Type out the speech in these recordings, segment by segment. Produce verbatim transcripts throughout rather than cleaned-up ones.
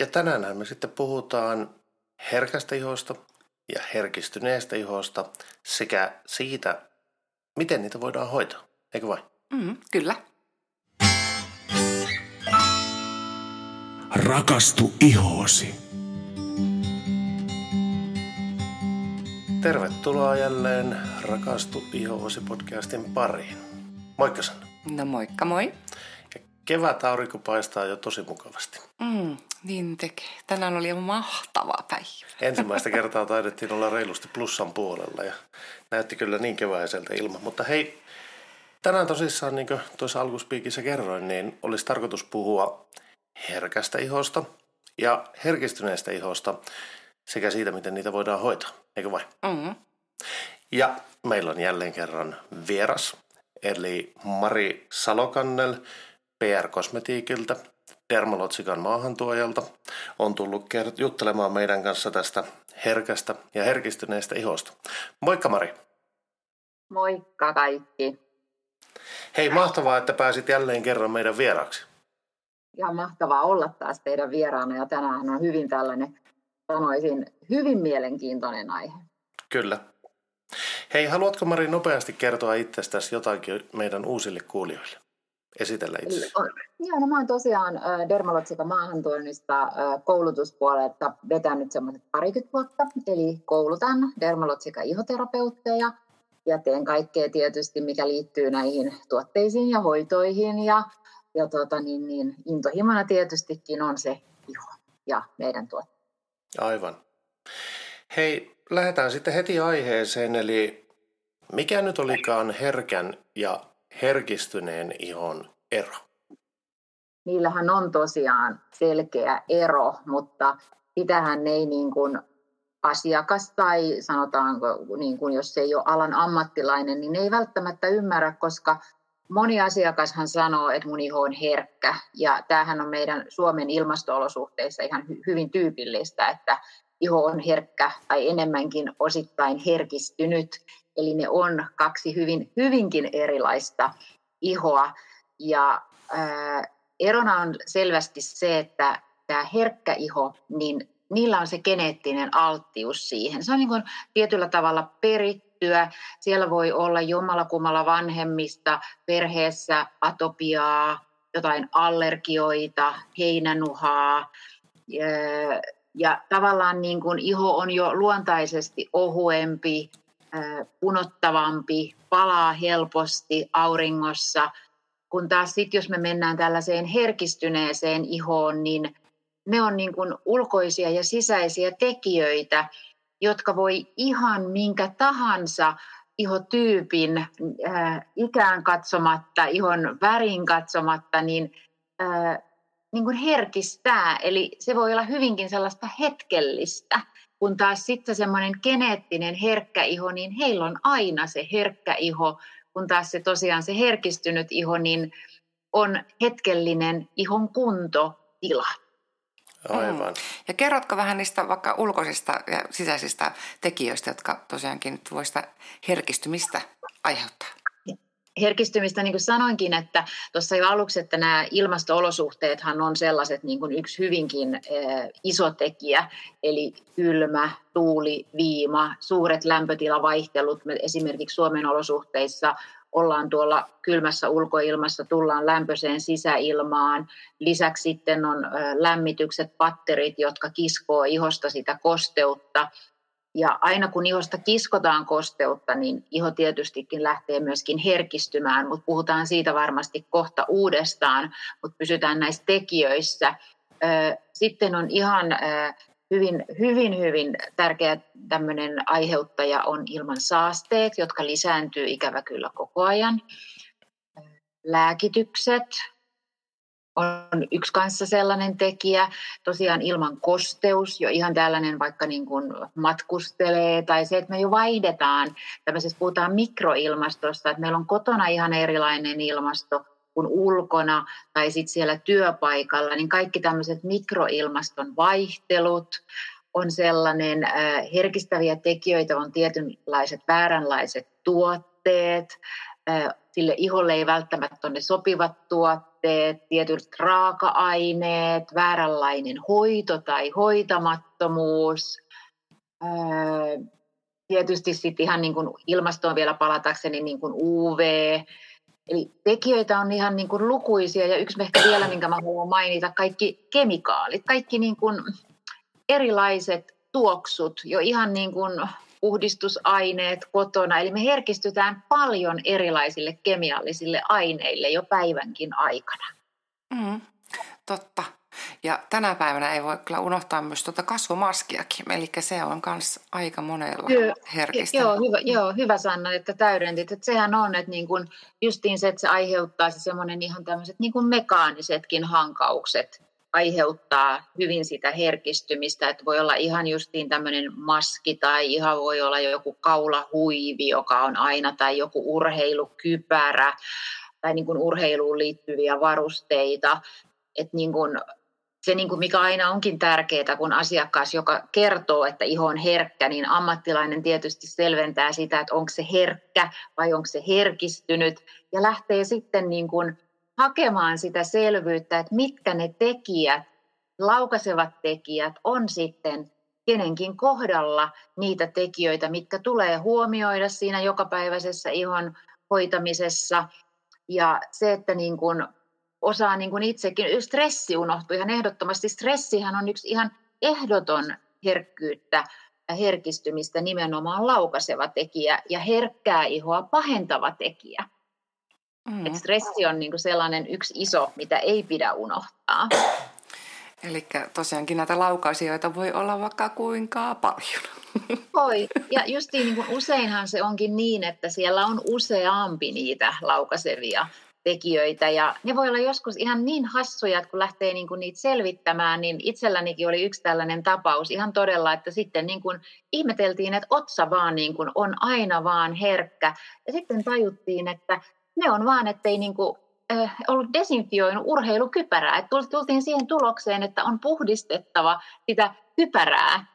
Ja tänään me sitten puhutaan herkästä ihosta ja herkistyneestä ihosta sekä siitä, miten niitä voidaan hoitaa, eikö vain? Mm, kyllä. Rakastu ihoosi. Tervetuloa jälleen Rakastu ihoosi -podcastin pariin. Moikka Sanna. No moikka moi. Kevät aurinko paistaa jo tosi mukavasti. Mm, niin tekee. Tänään oli ihan mahtava päivä. Ensimmäistä kertaa taidettiin olla reilusti plussan puolella ja näytti kyllä niin keväiseltä ilma. Mutta hei, tänään tosissaan, niin kuin tuossa alkuspiikissä kerroin, niin olisi tarkoitus puhua herkästä ihosta ja herkistyneestä ihosta sekä siitä, miten niitä voidaan hoitaa. Eikö vain? Mm. Ja meillä on jälleen kerran vieras, eli Mari Salokannel, P R-kosmetiikiltä, Dermalotsikan maahantuojalta, on tullut juttelemaan meidän kanssa tästä herkästä ja herkistyneestä ihosta. Moikka Mari! Moikka kaikki! Hei, mahtavaa, että pääsit jälleen kerran meidän vieraksi. Ihan mahtavaa olla taas teidän vieraana, ja tänään on hyvin tällainen, sanoisin, hyvin mielenkiintoinen aihe. Kyllä. Hei, haluatko Mari nopeasti kertoa itsestäsi jotakin meidän uusille kuulijoille? Esitellä itse. Joo, no mä oon tosiaan Dermalotsika maahantuonnista koulutuspuolelta vetänyt semmoiset parikymmentä vuotta, eli koulutan Dermalotsika ihoterapeutteja ja teen kaikkea tietysti, mikä liittyy näihin tuotteisiin ja hoitoihin ja, ja tota niin, niin, intohimona tietystikin on se iho ja meidän tuotteet. Aivan. Hei, lähdetään sitten heti aiheeseen, eli mikä nyt olikaan herkän ja herkistyneen ihon ero? Niillähän on tosiaan selkeä ero, mutta sitähän ei niin kuin asiakas tai sanotaanko, niin kuin jos ei ole alan ammattilainen, niin ei välttämättä ymmärrä, koska moni asiakashan sanoo, että mun iho on herkkä. Ja tämähän on meidän Suomen ilmasto-olosuhteissa ihan hyvin tyypillistä, että iho on herkkä tai enemmänkin osittain herkistynyt. Eli ne on kaksi hyvin, hyvinkin erilaista ihoa. Ja ää, erona on selvästi se, että tämä herkkä iho, niin niillä on se geneettinen alttius siihen. Se on niin kuin tietyllä tavalla perittyä. Siellä voi olla jommallakummalla vanhemmista perheessä atopiaa, jotain allergioita, heinänuhaa. Ää, ja tavallaan niin kuin iho on jo luontaisesti ohuempi, punottavampi, palaa helposti auringossa, kun taas sitten jos me mennään tällaiseen herkistyneeseen ihoon, niin ne on niin kuin ulkoisia ja sisäisiä tekijöitä, jotka voi ihan minkä tahansa ihotyypin äh, ikään katsomatta, ihon värin katsomatta, niin, äh, niin kuin herkistää. Eli se voi olla hyvinkin sellaista hetkellistä. Kun taas sitten semmoinen geneettinen herkkä iho, niin heillä on aina se herkkä iho, kun taas se tosiaan se herkistynyt iho, niin on hetkellinen ihon kuntotila. Aivan. Mm. Ja kerrotko vähän niistä vaikka ulkoisista ja sisäisistä tekijöistä, jotka tosiaankin voi sitä herkistymistä aiheuttaa? Herkistymistä, niin kuin sanoinkin, että tuossa jo aluksi, että nämä ilmasto-olosuhteethan on sellaiset niin kuin yksi hyvinkin iso tekijä, eli kylmä, tuuli, viima, suuret lämpötilavaihtelut. Me esimerkiksi Suomen olosuhteissa ollaan tuolla kylmässä ulkoilmassa, tullaan lämpöiseen sisäilmaan. Lisäksi sitten on lämmitykset, patterit, jotka kiskoo ihosta sitä kosteutta. Ja aina kun ihosta kiskotaan kosteutta, niin iho tietystikin lähtee myöskin herkistymään, mutta puhutaan siitä varmasti kohta uudestaan, mutta pysytään näissä tekijöissä. Sitten on ihan hyvin, hyvin, hyvin tärkeä tämmöinen aiheuttaja on ilman saasteet, jotka lisääntyy ikävä kyllä koko ajan. Lääkitykset on yksi kanssa sellainen tekijä, tosiaan ilman kosteus, jo ihan tällainen vaikka niin kuin matkustelee tai se, että me jo vaihdetaan, tämmöisessä puhutaan mikroilmastosta, että meillä on kotona ihan erilainen ilmasto kuin ulkona tai sitten siellä työpaikalla, niin kaikki tämmöiset mikroilmaston vaihtelut on sellainen, herkistäviä tekijöitä on tietynlaiset vääränlaiset tuotteet, Sille iholle ei välttämättä ole ne sopivat tuotteet, tietyt raaka-aineet, vääränlainen hoito tai hoitamattomuus. Tietysti sitten ihan niin kuin ilmastoon vielä palatakseni niin kuin U V. Eli tekijöitä on ihan niin kuin lukuisia ja yksi ehkä vielä, minkä mä haluan mainita, kaikki kemikaalit, kaikki niin kuin erilaiset tuoksut, jo ihan niin kuin puhdistusaineet kotona. Eli me herkistytään paljon erilaisille kemiallisille aineille jo päivänkin aikana. Mm, totta. Ja tänä päivänä ei voi kyllä unohtaa myös tuota kasvomaskiakin, eli se on myös aika monella herkistänyt. Joo, hyvä, joo, hyvä Sanna, että täydentit. Että sehän on, että niin kun justiin se, että se aiheuttaa se semmoinen ihan tämmöiset niin kun mekaanisetkin hankaukset aiheuttaa hyvin sitä herkistymistä, että voi olla ihan justiin tämmöinen maski tai ihan voi olla joku kaulahuivi, joka on aina, tai joku urheilukypärä tai niin kun urheiluun liittyviä varusteita. Että niin kun se, niin kun mikä aina onkin tärkeää, kun asiakas, joka kertoo, että iho on herkkä, niin ammattilainen tietysti selventää sitä, että onko se herkkä vai onko se herkistynyt. Ja lähtee sitten niin kun hakemaan sitä selvyyttä, että mitkä ne tekijät, laukaisevat tekijät on sitten kenenkin kohdalla niitä tekijöitä, mitkä tulee huomioida siinä jokapäiväisessä ihon hoitamisessa. Ja se, että niin kun osaa niin kuin itsekin, stressi unohtui ihan ehdottomasti. Stressihän on yksi ihan ehdoton herkkyyttä ja herkistymistä nimenomaan laukaiseva tekijä ja herkkää ihoa pahentava tekijä. Mm. Et stressi on niin kuin sellainen yksi iso, mitä ei pidä unohtaa. Eli tosiaankin näitä laukaisijoita voi olla vaikka kuinka paljon. Voi. Ja justiin niin kuin useinhan se onkin niin, että siellä on useampi niitä laukaisevia tekijöitä ja ne voi olla joskus ihan niin hassuja, että kun lähtee niin kuin niitä selvittämään, niin itsellänikin oli yksi tällainen tapaus ihan todella, että sitten niin kuin ihmeteltiin, että otsa vaan niin kuin on aina vaan herkkä ja sitten tajuttiin, että ne on vaan, ettei niin kuin, äh, ollut desinfioinut urheilukypärää, että tultiin siihen tulokseen, että on puhdistettava sitä kypärää,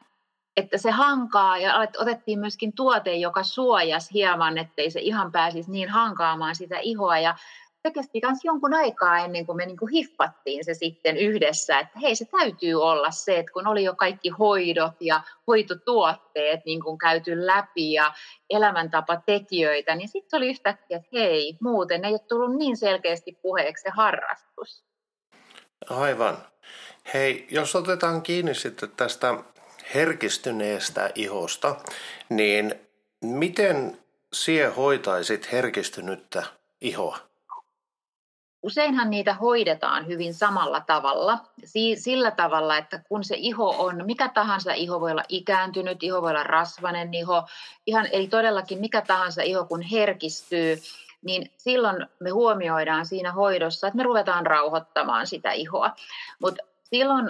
että se hankaa ja otettiin myöskin tuote, joka suojasi hieman, ettei se ihan pääsisi niin hankaamaan sitä ihoa ja se kesti myös jonkun aikaa ennen kuin me niin kuin hiffattiin se sitten yhdessä, että hei, se täytyy olla se, että kun oli jo kaikki hoidot ja hoitotuotteet niin kuin käyty läpi ja elämäntapatekijöitä, niin sitten oli yhtäkkiä, että hei, muuten ei ole tullut niin selkeästi puheeksi se harrastus. Aivan. Hei, jos otetaan kiinni sitten tästä herkistyneestä ihosta, niin miten sinä hoitaisit herkistynyttä ihoa? Useinhan niitä hoidetaan hyvin samalla tavalla, sillä tavalla, että kun se iho on, mikä tahansa iho voi olla ikääntynyt, iho voi olla rasvainen iho, ihan, eli todellakin mikä tahansa iho kun herkistyy, niin silloin me huomioidaan siinä hoidossa, että me ruvetaan rauhoittamaan sitä ihoa, mutta silloin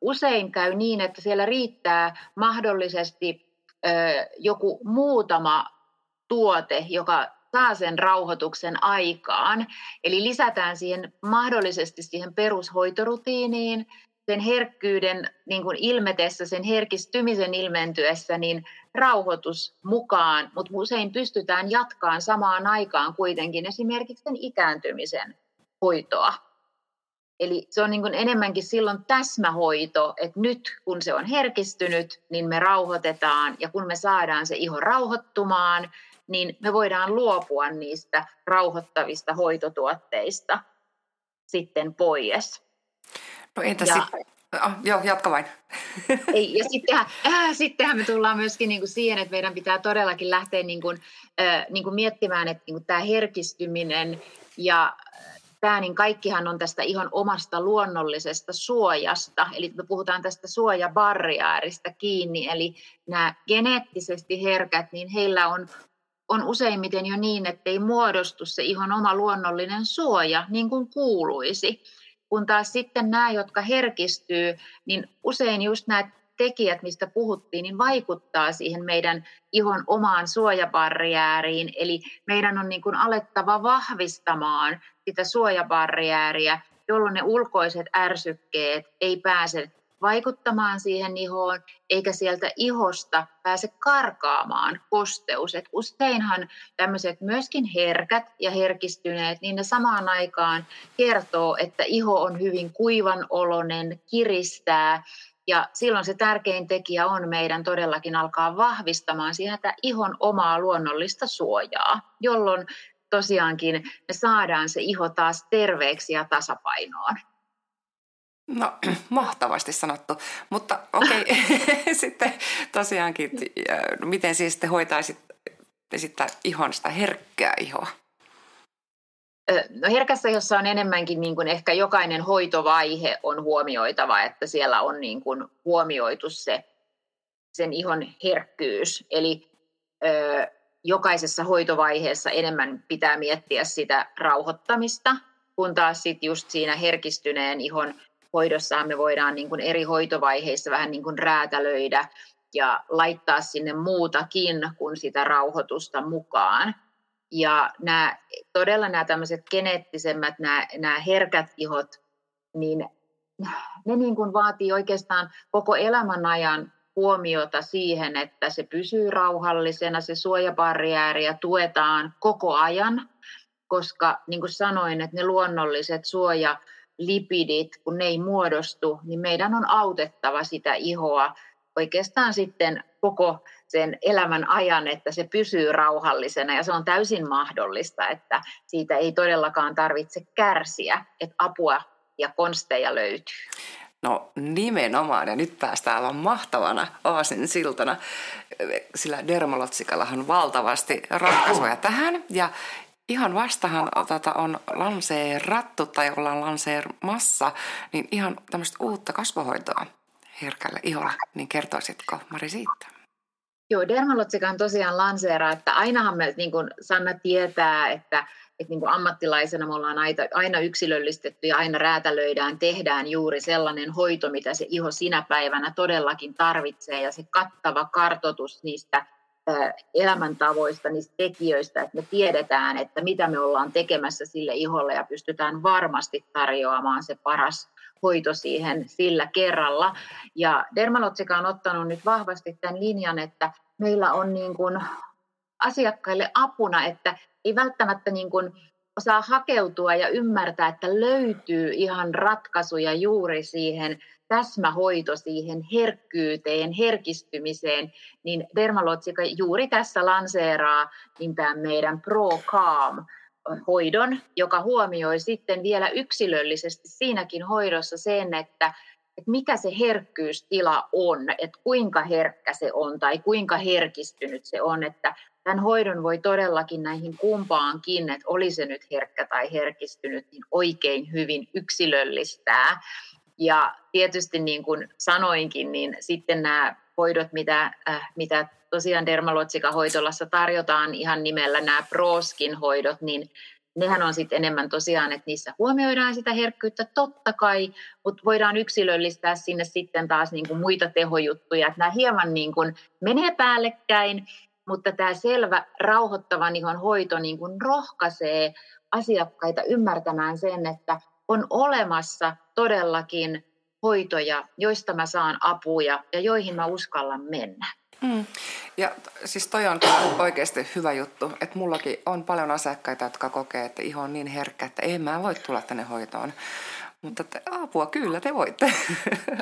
usein käy niin, että siellä riittää mahdollisesti ö, joku muutama tuote, joka saa sen rauhoituksen aikaan, eli lisätään siihen mahdollisesti siihen perushoitorutiiniin, sen herkkyyden niin kuin ilmetessä, sen herkistymisen ilmentyessä, niin rauhoitus mukaan, mutta usein pystytään jatkaan samaan aikaan kuitenkin esimerkiksi sen ikääntymisen hoitoa. Eli se on niin kuin enemmänkin silloin täsmähoito, että nyt kun se on herkistynyt, niin me rauhoitetaan ja kun me saadaan se iho rauhoittumaan, niin me voidaan luopua niistä rauhoittavista hoitotuotteista sitten pois. No entä ja, sitten? Oh, joo, jatka vain. Ei, ja sittenhän, äh, sittenhän me tullaan myöskin niin kuin siihen, että meidän pitää todellakin lähteä niin kuin, äh, niin kuin miettimään, että niin kuin tämä herkistyminen ja tämä, niin kaikkihan on tästä ihon omasta luonnollisesta suojasta, eli me puhutaan tästä suojabarriaarista kiinni, eli nämä geneettisesti herkät, niin heillä on on useimmiten jo niin, ettei muodostu se ihon oma luonnollinen suoja niin kuin kuuluisi. Kun taas sitten nämä, jotka herkistyy, niin usein just nämä tekijät, mistä puhuttiin, niin vaikuttaa siihen meidän ihon omaan suojabarriääriin. Eli meidän on niin kuin alettava vahvistamaan sitä suojabarriääriä, jolloin ne ulkoiset ärsykkeet ei pääse vaikuttamaan siihen ihoon, eikä sieltä ihosta pääse karkaamaan kosteus. Et useinhan tämmöiset myöskin herkät ja herkistyneet, niin ne samaan aikaan kertoo, että iho on hyvin kuivan oloinen, kiristää. Ja silloin se tärkein tekijä on meidän todellakin alkaa vahvistamaan siihen ihon omaa luonnollista suojaa, jolloin tosiaankin me saadaan se iho taas terveeksi ja tasapainoon. No, mahtavasti sanottu, mutta okei, okay. Sitten tosiaankin, miten siis te hoitaisit sitä ihon, sitä herkkää ihoa? No herkässä, jossa on enemmänkin niin kuin ehkä jokainen hoitovaihe on huomioitava, että siellä on niin kuin huomioitu se, sen ihon herkkyys. Eli ö, jokaisessa hoitovaiheessa enemmän pitää miettiä sitä rauhoittamista, kun taas sit just siinä herkistyneen ihon hoidossahan me voidaan niin kuin eri hoitovaiheissa vähän niin kuin räätälöidä ja laittaa sinne muutakin kuin sitä rauhoitusta mukaan. Ja nämä, todella nämä tämmöiset geneettisemmät, nämä, nämä herkät ihot, niin ne niin kuin vaatii oikeastaan koko elämän ajan huomiota siihen, että se pysyy rauhallisena, se suojabarriääriä tuetaan koko ajan, koska niin kuin sanoin, että ne luonnolliset suojalipidit, kun ne ei muodostu, niin meidän on autettava sitä ihoa oikeastaan sitten koko sen elämän ajan, että se pysyy rauhallisena ja se on täysin mahdollista, että siitä ei todellakaan tarvitse kärsiä, että apua ja konsteja löytyy. No nimenomaan, ja nyt päästään aivan mahtavana aasinsiltana, sillä Dermalotsikallahan on valtavasti ratkaisuja tähän ja ihan vastahan tota, on lanseerattu tai ollaan lanseermassa, niin ihan tämmöistä uutta kasvohoitoa herkällä iholla, niin kertoisitko Mari siitä? Joo, Dermalotsika on tosiaan lanseeraa, että ainahan me, niin kuin Sanna tietää, että, että niin kuin ammattilaisena me ollaan aina yksilöllistetty ja aina räätälöidään, tehdään juuri sellainen hoito, mitä se iho sinä päivänä todellakin tarvitsee ja se kattava kartoitus niistä elämäntavoista, niistä tekijöistä, että me tiedetään, että mitä me ollaan tekemässä sille iholle ja pystytään varmasti tarjoamaan se paras hoito siihen sillä kerralla. Ja Dermalotsika on ottanut nyt vahvasti tämän linjan, että meillä on niin kuin asiakkaille apuna, että ei välttämättä niin kuin osaa hakeutua ja ymmärtää, että löytyy ihan ratkaisuja juuri siihen täsmähoito siihen herkkyyteen, herkistymiseen, niin Dermalotsika juuri tässä lanseeraa niin tämän meidän ProCalm hoidon, joka huomioi sitten vielä yksilöllisesti siinäkin hoidossa sen, että, että mikä se herkkyystila on, että kuinka herkkä se on tai kuinka herkistynyt se on, että tämän hoidon voi todellakin näihin kumpaankin, että oli se nyt herkkä tai herkistynyt, niin oikein hyvin yksilöllistää. Ja tietysti niin kuin sanoinkin, niin sitten nämä hoidot, mitä, äh, mitä tosiaan Dermalotsika-hoitolassa tarjotaan ihan nimellä nämä Proskin hoidot, niin nehän on sitten enemmän tosiaan, että niissä huomioidaan sitä herkkyyttä totta kai, mutta voidaan yksilöllistää sinne sitten taas niin kuin muita tehojuttuja. Että nämä hieman niin kuin menee päällekkäin, mutta tämä selvä rauhoittavan ihon hoito niin kuin rohkaisee asiakkaita ymmärtämään sen, että on olemassa todellakin hoitoja, joista mä saan apuja ja joihin mä uskallan mennä. Mm. Ja siis toi on oikeasti hyvä juttu, että mullakin on paljon asiakkaita, jotka kokee, että iho on niin herkkä, että ei mä voi tulla tänne hoitoon. Mutta te, apua, kyllä te voitte.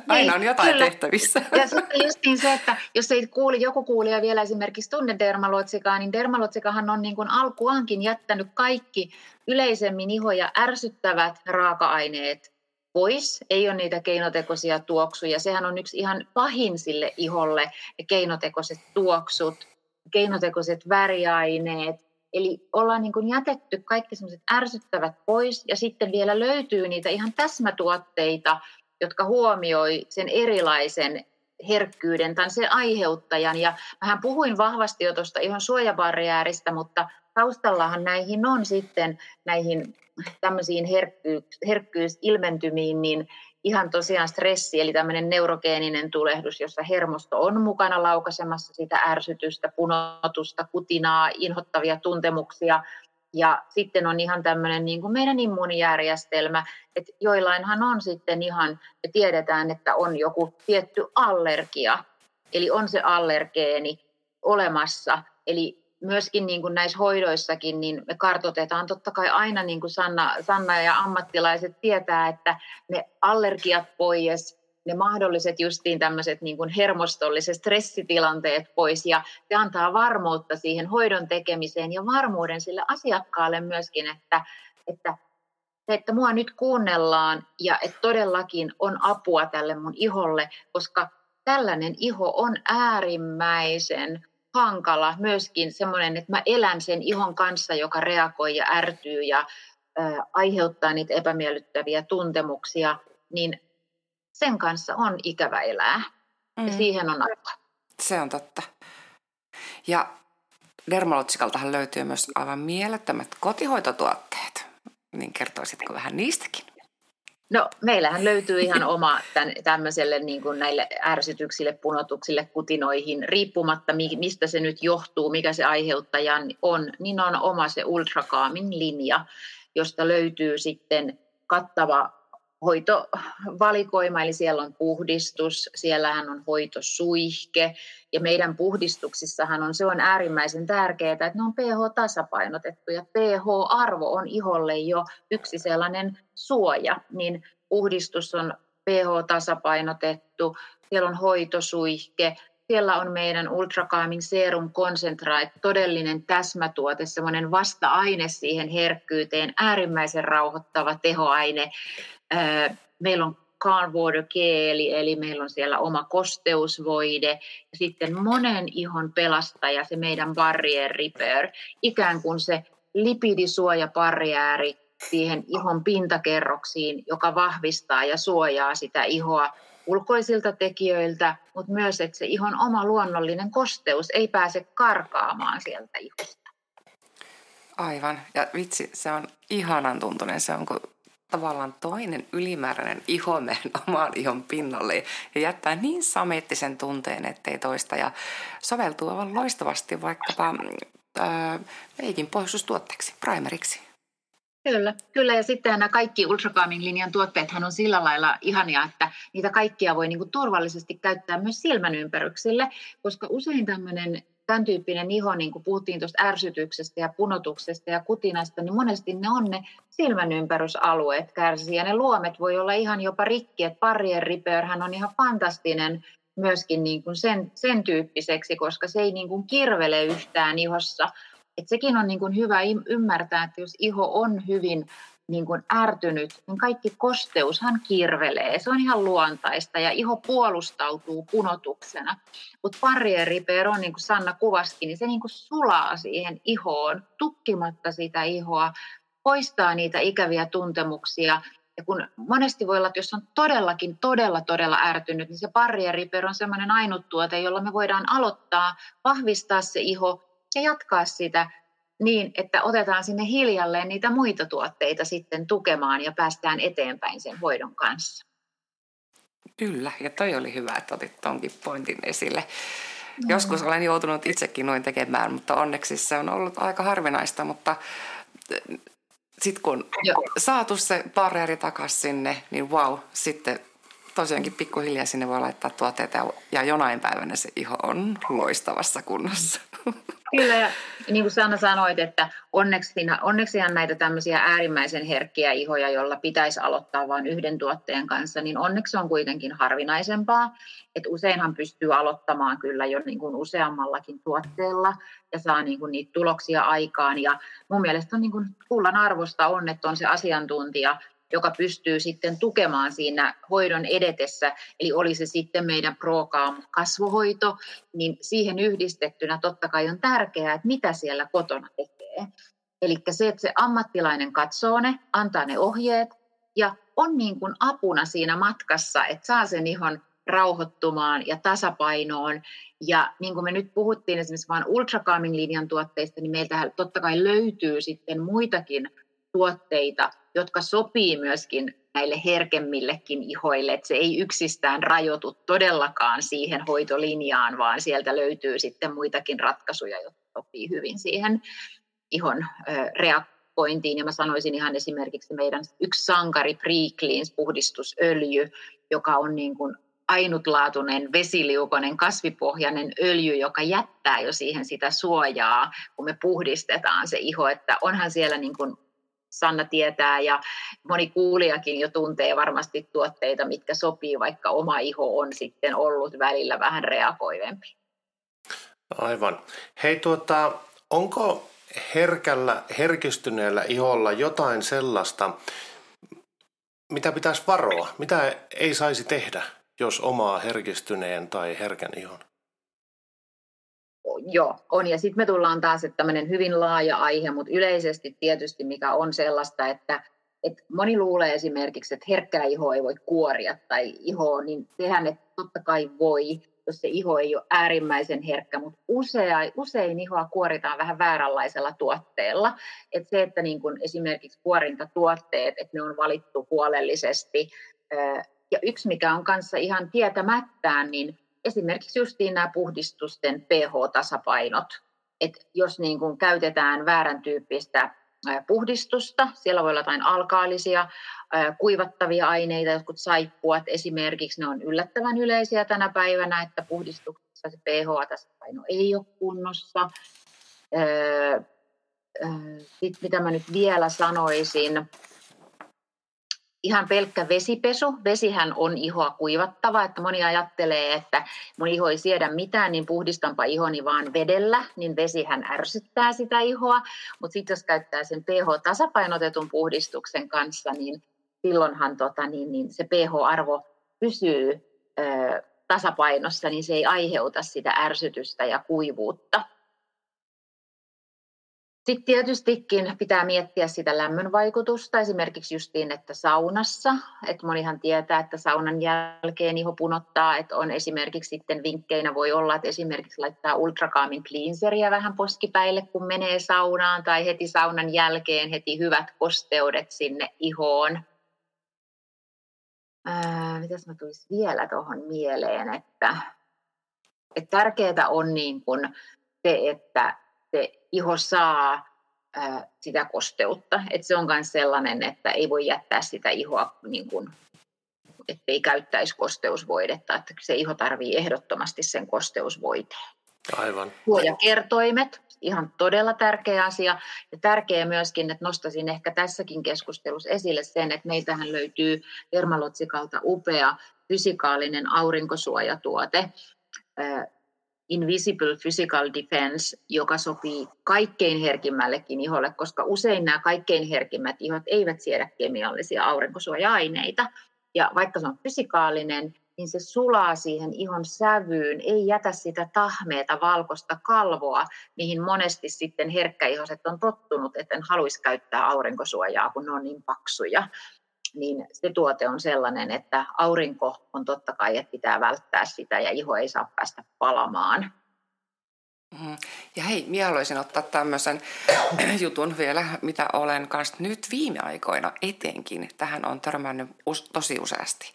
Aina on jotain kyllä tehtävissä. Ja sitten justiin se, että jos ei kuuli, joku kuulija vielä esimerkiksi tunne Dermalotsikaa, niin Dermalotsikahan on niin kuin alkuankin jättänyt kaikki yleisemmin ihoja ärsyttävät raaka-aineet pois. Ei ole niitä keinotekoisia tuoksuja. Sehän on yksi ihan pahin sille iholle, keinotekoiset tuoksut, keinotekoiset väriaineet. Eli ollaan niin kuin jätetty kaikki sellaiset ärsyttävät pois ja sitten vielä löytyy niitä ihan täsmätuotteita, jotka huomioi sen erilaisen herkkyyden tai sen aiheuttajan. Ja mähän puhuin vahvasti jo tuosta ihan suojabarriääristä, mutta taustallahan näihin on sitten näihin tämmöisiin herkky- herkkyysilmentymiin niin ihan tosiaan stressi, eli tämmöinen neurogeeninen tulehdus, jossa hermosto on mukana laukaisemassa sitä ärsytystä, punotusta, kutinaa, inhottavia tuntemuksia. Ja sitten on ihan tämmöinen niin kuin meidän immuunijärjestelmä, että joillainhan on sitten ihan, me tiedetään, että on joku tietty allergia, eli on se allergeeni olemassa. Eli myöskin niin kuin näissä hoidoissakin niin me kartoitetaan totta kai aina, niin kuin Sanna, Sanna ja ammattilaiset tietää, että ne allergiat pois, ne mahdolliset justiin tämmöiset niin kuin hermostolliset stressitilanteet pois, ja se antaa varmuutta siihen hoidon tekemiseen ja varmuuden sille asiakkaalle myöskin, että, että, että mua nyt kuunnellaan ja että todellakin on apua tälle mun iholle, koska tällainen iho on äärimmäisen hankala myöskin semmoinen, että mä elän sen ihon kanssa, joka reagoi ja ärtyy ja äh, aiheuttaa niitä epämiellyttäviä tuntemuksia, niin sen kanssa on ikävä elää mm. ja siihen on apua. Se on totta. Ja Dermalotsikaltahan löytyy myös aivan mielettömät kotihoitotuotteet, niin kertoisitko vähän niistäkin? No meillähän löytyy ihan oma tämän, tämmöiselle niin kuin näille ärsytyksille, punotuksille, kutinoihin, riippumatta mistä se nyt johtuu, mikä se aiheuttaja on, niin on oma se UltraCalming linja, josta löytyy sitten kattava hoitovalikoima, eli siellä on puhdistus, siellähän on hoitosuihke, ja meidän puhdistuksissahan on, se on äärimmäisen tärkeää, että ne on pH-tasapainotettu, ja pH-arvo on iholle jo yksi sellainen suoja, niin puhdistus on pH-tasapainotettu, siellä on hoitosuihke, siellä on meidän UltraCalming Serum Concentrate, todellinen täsmätuote, semmoinen vasta-aine siihen herkkyyteen, äärimmäisen rauhoittava tehoaine. Meillä on Calm Water Gel, eli meillä on siellä oma kosteusvoide. Sitten monen ihon pelastaja, se meidän Barrier Repair, ikään kuin se lipidisuojabarriääri siihen ihon pintakerroksiin, joka vahvistaa ja suojaa sitä ihoa ulkoisilta tekijöiltä, mutta myös, että se ihon oma luonnollinen kosteus ei pääse karkaamaan sieltä ihosta. Aivan. Ja vitsi, se on ihanan tuntunen. Se on kuin tavallaan toinen ylimääräinen iho meidän oman ihon pinnalle ja jättää niin sameettisen tunteen, ettei toista. Ja soveltuu aivan loistavasti vaikkapa ää, meikin pohjustuotteeksi, primeriksi. Kyllä, kyllä. Ja sitten nämä kaikki UltraCalming-linjan tuotteethan on sillä lailla ihania, että niitä kaikkia voi niin kuin turvallisesti käyttää myös silmän ympäryksille, koska usein tämmöinen tämän tyyppinen iho, niin kuin puhuttiin tuosta ärsytyksestä ja punotuksesta ja kutinasta, niin monesti ne on ne silmän ympärysalueet kärsii ja ne luomet voi olla ihan jopa rikki, että Barrier Repairhän on ihan fantastinen myöskin niin kuin sen, sen tyyppiseksi, koska se ei niin kuin kirvele yhtään ihossa. Et sekin on niin kuin hyvä ymmärtää, että jos iho on hyvin niin kuin ärtynyt, niin kaikki kosteushan kirvelee. Se on ihan luontaista ja iho puolustautuu punotuksena. Mutta Barrier Repair on, niin kuin Sanna kuvasikin, niin se niin kuin sulaa siihen ihoon, tukkimatta sitä ihoa, poistaa niitä ikäviä tuntemuksia. Ja kun monesti voi olla, että jos on todellakin todella, todella ärtynyt, niin se Barrier Repair on sellainen ainut tuote, jolla me voidaan aloittaa, vahvistaa se iho, ja jatkaa sitä niin, että otetaan sinne hiljalleen niitä muita tuotteita sitten tukemaan ja päästään eteenpäin sen hoidon kanssa. Kyllä, ja toi oli hyvä, että otit tonkin pointin esille. Mm. Joskus olen joutunut itsekin noin tekemään, mutta onneksi se on ollut aika harvinaista, mutta sitten kun Joo. saatu se barrieri takaisin sinne, niin wow, sitten tosiaankin pikkuhiljaa sinne voi laittaa tuotteita ja jonain päivänä se iho on loistavassa kunnossa. Kyllä, ja niin kuin Sanna sanoit, että onneksihan näitä tämmöisiä äärimmäisen herkkiä ihoja, joilla pitäisi aloittaa vain yhden tuotteen kanssa, niin onneksi on kuitenkin harvinaisempaa. Että useinhan pystyy aloittamaan kyllä jo niin kuin useammallakin tuotteella ja saa niin kuin niitä tuloksia aikaan. Ja mun mielestä on niin kuin kullan arvosta on, että on se asiantuntija, joka pystyy sitten tukemaan siinä hoidon edetessä, eli oli se sitten meidän ProCalm kasvohoito, niin siihen yhdistettynä totta kai on tärkeää, että mitä siellä kotona tekee. Eli se, että se ammattilainen katsoo ne, antaa ne ohjeet ja on niin kuin apuna siinä matkassa, että saa sen ihon rauhoittumaan ja tasapainoon. Ja niin kuin me nyt puhuttiin esimerkiksi vain UltraCalming-linjan tuotteista, niin meiltä totta kai löytyy sitten muitakin tuotteita, jotka sopii myöskin näille herkemmillekin ihoille, että se ei yksistään rajoitu todellakaan siihen hoitolinjaan, vaan sieltä löytyy sitten muitakin ratkaisuja, jotka sopii hyvin siihen ihon reagointiin. Ja mä sanoisin ihan esimerkiksi meidän yksi sankari PreCleanse puhdistusöljy, joka on niin kuin ainutlaatuinen vesiliukoinen kasvipohjainen öljy, joka jättää jo siihen sitä suojaa, kun me puhdistetaan se iho. Että onhan siellä niin kuin Sanna tietää ja moni kuulijakin jo tuntee varmasti tuotteita, mitkä sopii, vaikka oma iho on sitten ollut välillä vähän reagoivempi. Aivan. Hei, tuota, onko herkällä, herkistyneellä iholla jotain sellaista, mitä pitäisi varoa, mitä ei saisi tehdä, jos omaa herkistyneen tai herkän ihon? Joo, on. Ja sitten me tullaan taas, että tämmöinen hyvin laaja aihe, mutta yleisesti tietysti mikä on sellaista, että, että moni luulee esimerkiksi, että herkkää ihoa ei voi kuoria tai ihoa, niin sehän, että totta kai voi, jos se iho ei ole äärimmäisen herkkä, mutta usein, usein ihoa kuoritaan vähän vääränlaisella tuotteella. Että se, että niin kun esimerkiksi kuorintatuotteet, että ne on valittu huolellisesti. Ja yksi, mikä on kanssa ihan tietämättään, niin esimerkiksi justiin nämä puhdistusten pH-tasapainot, että jos niin kun käytetään väärän tyyppistä puhdistusta, siellä voi olla jotain alkaalisia, kuivattavia aineita, jotkut saippuat esimerkiksi, ne on yllättävän yleisiä tänä päivänä, että puhdistuksessa se pH-tasapaino ei ole kunnossa. Sitten mitä mä nyt vielä sanoisin. Ihan pelkkä vesipesu. Vesihän on ihoa kuivattava, että moni ajattelee, että mun iho ei siedä mitään, niin puhdistanpa ihoni vaan vedellä, niin vesihän ärsyttää sitä ihoa. Mutta sitten jos käyttää sen pH-tasapainotetun puhdistuksen kanssa, niin silloinhan tota, niin, niin se pH-arvo pysyy ö, tasapainossa, niin se ei aiheuta sitä ärsytystä ja kuivuutta. Sitten tietystikin pitää miettiä sitä lämmön vaikutusta, esimerkiksi justiin, että saunassa, että monihan tietää, että saunan jälkeen iho punottaa, että on esimerkiksi sitten vinkkeinä voi olla, että esimerkiksi laittaa UltraCalming cleanseriä vähän poskipäille, kun menee saunaan, tai heti saunan jälkeen heti hyvät kosteudet sinne ihoon. Ää, mitäs mä tulisi vielä tuohon mieleen, että, että tärkeää on niin kuin se, että se iho saa ää, sitä kosteutta. Et se on myös sellainen, että ei voi jättää sitä ihoa, niin kun, ettei käyttäisi kosteusvoidetta. Että se iho tarvitsee ehdottomasti sen kosteusvoiteen. Aivan. Suojakertoimet, ihan todella tärkeä asia. Ja tärkeä myöskin, että nostaisin ehkä tässäkin keskustelussa esille sen, että meiltähän löytyy Dermalotsikalta upea fysikaalinen aurinkosuojatuote, ää, Invisible physical defense, joka sopii kaikkein herkimmällekin iholle, koska usein nämä kaikkein herkimmät ihot eivät siedä kemiallisia aurinkosuoja-aineita. Ja vaikka se on fysikaalinen, niin se sulaa siihen ihon sävyyn, ei jätä sitä tahmeeta valkoista kalvoa, mihin monesti sitten herkkäihoset on tottunut, että en haluaisi käyttää aurinkosuojaa, kun ne on niin paksuja. Niin se tuote on sellainen, että aurinko on totta kai, että pitää välttää sitä ja iho ei saa päästä palamaan. Ja hei, minä haluaisin ottaa tämmöisen jutun vielä, mitä olen kanssa nyt viime aikoina etenkin, tähän on törmännyt tosi useasti,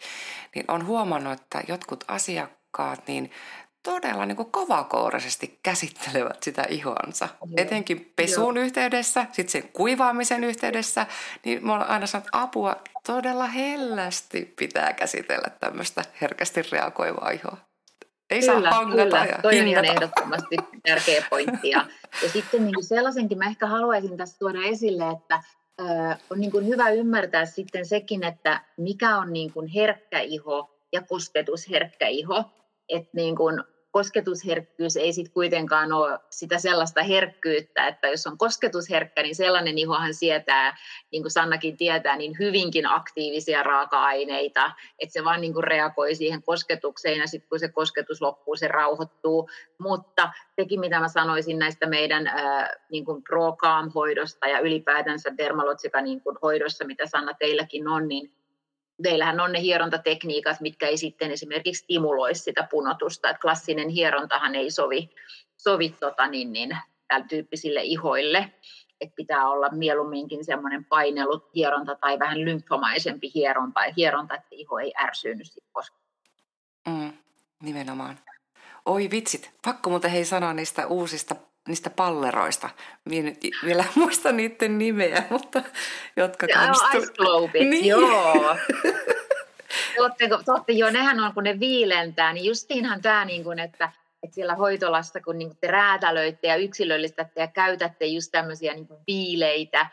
niin on huomannut, että jotkut asiakkaat niin todella niin kuin kovakouraisesti käsittelevät sitä ihoansa. Mm-hmm. Etenkin pesuun Joo. yhteydessä, sitten sen kuivaamisen yhteydessä, niin me ollaan aina sanonut, että apua todella hellästi pitää käsitellä tämmöistä herkästi reagoivaa ihoa. Ei kyllä, saa hangata kyllä. ja Toi on ehdottomasti tärkeä pointti. Ja, ja sitten niin sellaisenkin mä ehkä haluaisin tässä tuoda esille, että äh, on niin kuin hyvä ymmärtää sitten sekin, että mikä on niin kuin herkkä iho ja kosketusherkkä iho. Että niin kuin kosketusherkkyys ei sitten kuitenkaan ole sitä sellaista herkkyyttä, että jos on kosketusherkkä, niin sellainen ihohan sietää, niin kuin Sannakin tietää, niin hyvinkin aktiivisia raaka-aineita, että se vaan niin kuin reagoi siihen kosketukseen ja sitten kun se kosketus loppuu, se rauhoittuu, mutta sekin mitä mä sanoisin näistä meidän äh, niin kuin ProCalm-hoidosta ja ylipäätänsä Dermalotsika niin kuin hoidossa, mitä Sanna teilläkin on, niin meillähän on ne hierontatekniikat, mitkä ei sitten esimerkiksi stimuloi sitä punotusta. Että klassinen hierontahan ei sovi, sovi tota niin, niin, tämän tyyppisille ihoille. Että pitää olla mieluumminkin semmoinen painellut hieronta tai vähän lymfomaisempi hieronta, hieronta että iho ei ärsynyt siitä koskaan. Mm, nimenomaan. Oi vitsit, pakko muuten hei sanoa niistä uusista niistä palleroista. Minä en vielä muista niiden nimeä, mutta jotka kanssa... Joo, ice globeit, niin. Joo. Totta, joo, nehän on, kun ne viilentää, niin justiinhan tämä, niin kuin, että, että siellä hoitolassa, kun niin kuin te räätälöitte ja yksilöllistätte ja käytätte just tämmöisiä niin kuin viileitä,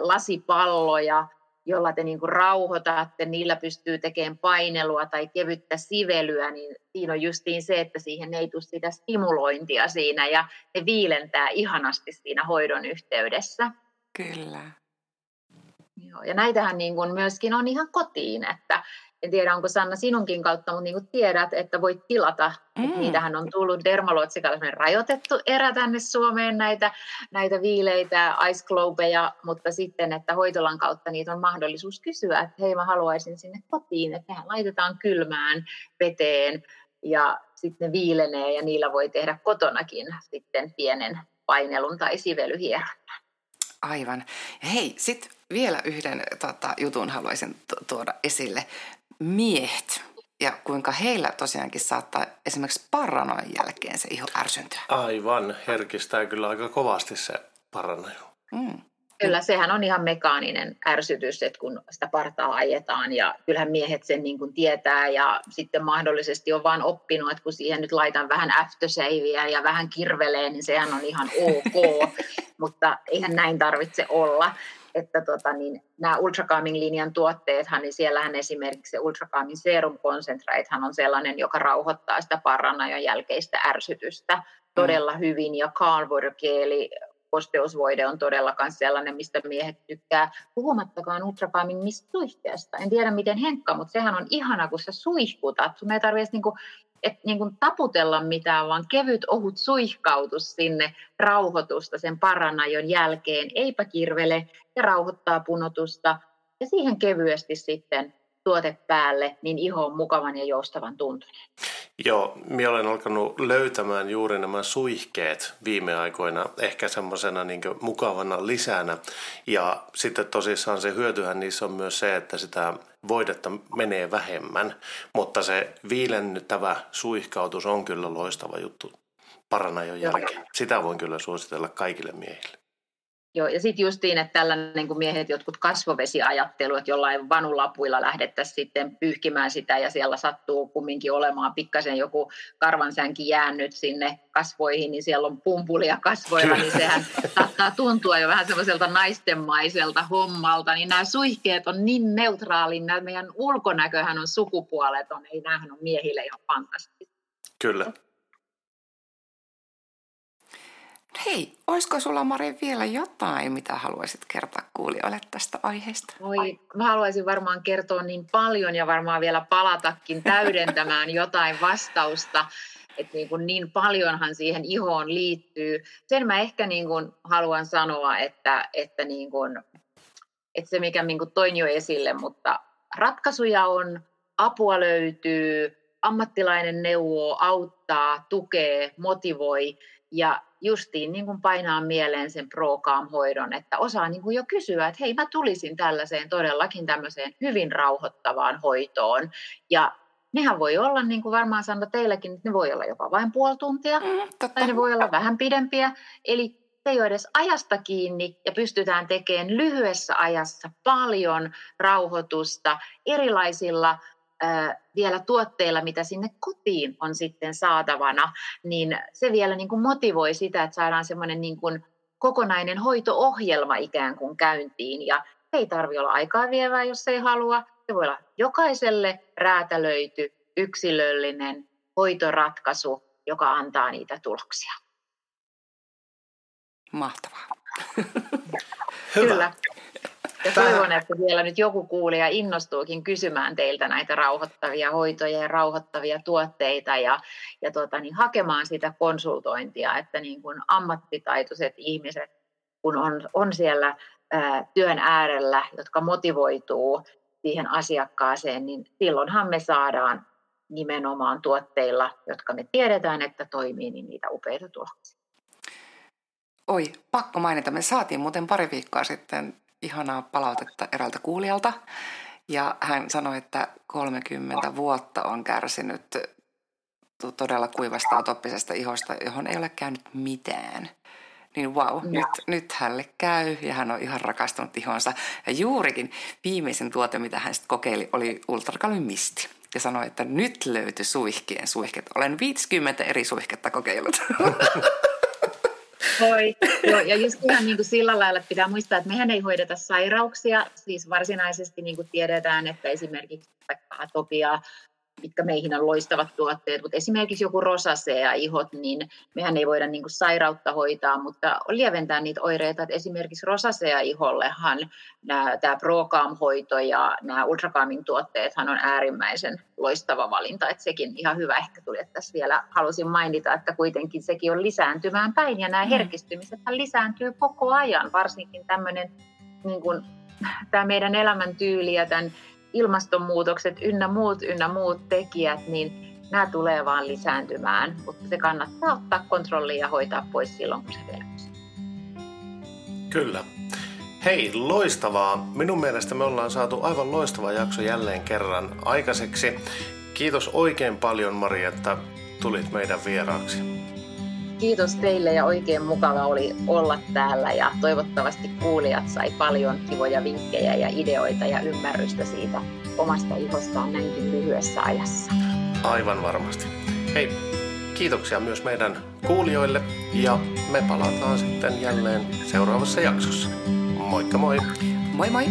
lasipalloja, jolla te niin kuin rauhoitatte, niillä pystyy tekemään painelua tai kevyttä sivelyä, niin siinä on justiin se, että siihen ei tule sitä stimulointia siinä ja ne viilentää ihanasti siinä hoidon yhteydessä. Kyllä. Joo, ja näitähän niin kuin myöskin on ihan kotiin, että en tiedä onko Sanna sinunkin kautta, mutta niin kuin tiedät, että voit tilata, mm. että niitähän on tullut Dermalotsikalla rajoitettu erä tänne Suomeen näitä, näitä viileitä ice globeja, mutta sitten, että hoitolan kautta niitä on mahdollisuus kysyä, että hei mä haluaisin sinne kotiin, että nehän laitetaan kylmään veteen ja sitten ne viilenee ja niillä voi tehdä kotonakin sitten pienen painelun tai sivelyhieronnan. Aivan. Ja hei, sitten vielä yhden tota, jutun haluaisin tuoda esille. Miehet ja kuinka heillä tosiaankin saattaa esimerkiksi paranoin jälkeen se iho ärsyntyä. Aivan, herkistää kyllä aika kovasti se paranoju. Mm. Kyllä, sehän on ihan mekaaninen ärsytys, että kun sitä partaa ajetaan ja kyllähän miehet sen niin kuin tietää ja sitten mahdollisesti on vaan oppinut, että kun siihen nyt laitan vähän aftersaveä ja vähän kirveleen, niin sehän on ihan ok, mutta eihän näin tarvitse olla. Että tota, niin, nämä UltraCalming-linjan tuotteethan, niin siellähän esimerkiksi se UltraCalming Serum Concentrate on sellainen, joka rauhoittaa sitä paranojan jälkeistä ärsytystä todella mm. hyvin. Ja Calm Water Gel, kosteusvoide on todella myös sellainen, mistä miehet tykkää. Puhumattakaan UltraCalming mistä suihkeesta. En tiedä miten Henkka, mutta sehän on ihana, kun sä suihkutat. Sun ei tarvitse niinku, et, niinku taputella mitään, vaan kevyt ohut suihkautus sinne rauhoitusta sen paranojan jälkeen. Eipä kirvele. Ja rauhoittaa punotusta ja siihen kevyesti sitten tuote päälle, niin iho on mukavan ja joustavan tuntunen. Joo, minä olen alkanut löytämään juuri nämä suihkeet viime aikoina, ehkä semmoisena niin kuin mukavana lisänä. Ja sitten tosissaan se hyötyhän niissä on myös se, että sitä voidetta menee vähemmän, mutta se viilennyttävä suihkautus on kyllä loistava juttu paranajon jälkeen. Sitä voin kyllä suositella kaikille miehille. Joo, ja sitten justiin, että tällainen kuin miehet jotkut kasvovesiajattelu, että jollain vanulapuilla lähdettäisiin sitten pyyhkimään sitä ja siellä sattuu kumminkin olemaan pikkasen joku karvansänki jäännyt sinne kasvoihin, niin siellä on pumpulia kasvoilla, niin sehän saattaa tuntua jo vähän semmoiselta naistenmaiselta hommalta, niin nämä suihkeet on niin neutraalin, nämä meidän ulkonäköhän on sukupuoleton, ei näähän on miehille ihan fantastista. Kyllä. Hei, olisiko sulla Mari vielä jotain, mitä haluaisit kertoa kuulijoille tästä aiheesta? Oi, mä haluaisin varmaan kertoa niin paljon ja varmaan vielä palatakin täydentämään jotain vastausta. Että niin, kuin niin paljonhan siihen ihoon liittyy. Sen mä ehkä niin kuin haluan sanoa, että, että, niin kuin, että se mikä niin kuin toin jo esille, mutta ratkaisuja on, apua löytyy, ammattilainen neuvoo, auttaa, tukee, motivoi ja justiin niin kuin painaa mieleen sen ProCalm-hoidon, että osaa niin kuin jo kysyä, että hei mä tulisin tällaiseen todellakin tämmöiseen hyvin rauhoittavaan hoitoon. Ja nehän voi olla, niin kuin varmaan sanoa teilläkin, että ne voi olla jopa vain puoli tuntia mm, tai ne voi olla vähän pidempiä. Eli se ei ole edes ajasta kiinni ja pystytään tekemään lyhyessä ajassa paljon rauhoitusta erilaisilla vielä tuotteilla, mitä sinne kotiin on sitten saatavana, niin se vielä niin kuin motivoi sitä, että saadaan semmoinen niin kuin kokonainen hoito-ohjelma ikään kuin käyntiin. Ja ei tarvitse olla aikaa vievää, jos ei halua. Se voi olla jokaiselle räätälöity, yksilöllinen hoitoratkaisu, joka antaa niitä tuloksia. Mahtavaa. Kyllä. Ja toivon, että vielä nyt joku kuulija innostuukin kysymään teiltä näitä rauhoittavia hoitoja ja rauhoittavia tuotteita ja, ja tuota, niin hakemaan sitä konsultointia, että niin kuin ammattitaitoiset ihmiset, kun on, on siellä ää, työn äärellä, jotka motivoituu siihen asiakkaaseen, niin silloinhan me saadaan nimenomaan tuotteilla, jotka me tiedetään, että toimii, niin niitä upeita tuloksia. Oi, pakko mainita. Me saatiin muuten pari viikkoa sitten ihanaa palautetta eräältä kuulijalta. Ja hän sanoi, että kolmekymmentä vuotta on kärsinyt todella kuivasta atoppisesta ihosta, johon ei ole käynyt mitään. niin vau, wow, nyt, nyt hänelle käy ja hän on ihan rakastunut ihonsa. Ja juurikin viimeisen tuote, mitä hän sitten kokeili, oli UltraCalming misti. Ja sanoi, että nyt löytyi suihkien suihket. Olen viisikymmentä eri suihketta kokeillut. Voi. Joo, ja just ihan niin kuin sillä lailla, että pitää muistaa, että mehän ei hoideta sairauksia. Siis varsinaisesti niin kuin tiedetään, että esimerkiksi atopiaa, mitkä meihin on loistavat tuotteet, mutta esimerkiksi joku rosasea ihot, niin mehän ei voida niin kuin sairautta hoitaa, mutta lieventää niitä oireita, että esimerkiksi rosasea ihollehan nämä, tämä ProCalm-hoito ja nämä UltraCalming tuotteethan on äärimmäisen loistava valinta, että sekin ihan hyvä ehkä tuli, että tässä vielä halusin mainita, että kuitenkin sekin on lisääntymään päin ja nämä herkistymisethän lisääntyy koko ajan, varsinkin tämmöinen niin kuin, tämä meidän elämäntyyli ja tämän ilmastonmuutokset ynnä muut, ynnä muut tekijät, niin nämä tulee vaan lisääntymään, mutta se kannattaa ottaa kontrolliin ja hoitaa pois silloin, kun se vielä pystyy. Kyllä. Hei, loistavaa. Minun mielestä me ollaan saatu aivan loistava jakso jälleen kerran aikaiseksi. Kiitos oikein paljon, Mari, että tulit meidän vieraaksi. Kiitos teille ja oikein mukava oli olla täällä ja toivottavasti kuulijat sai paljon kivoja vinkkejä ja ideoita ja ymmärrystä siitä omasta ihostaan näinkin lyhyessä ajassa. Aivan varmasti. Hei, kiitoksia myös meidän kuulijoille ja me palataan sitten jälleen seuraavassa jaksossa. Moikka moi! Moi moi!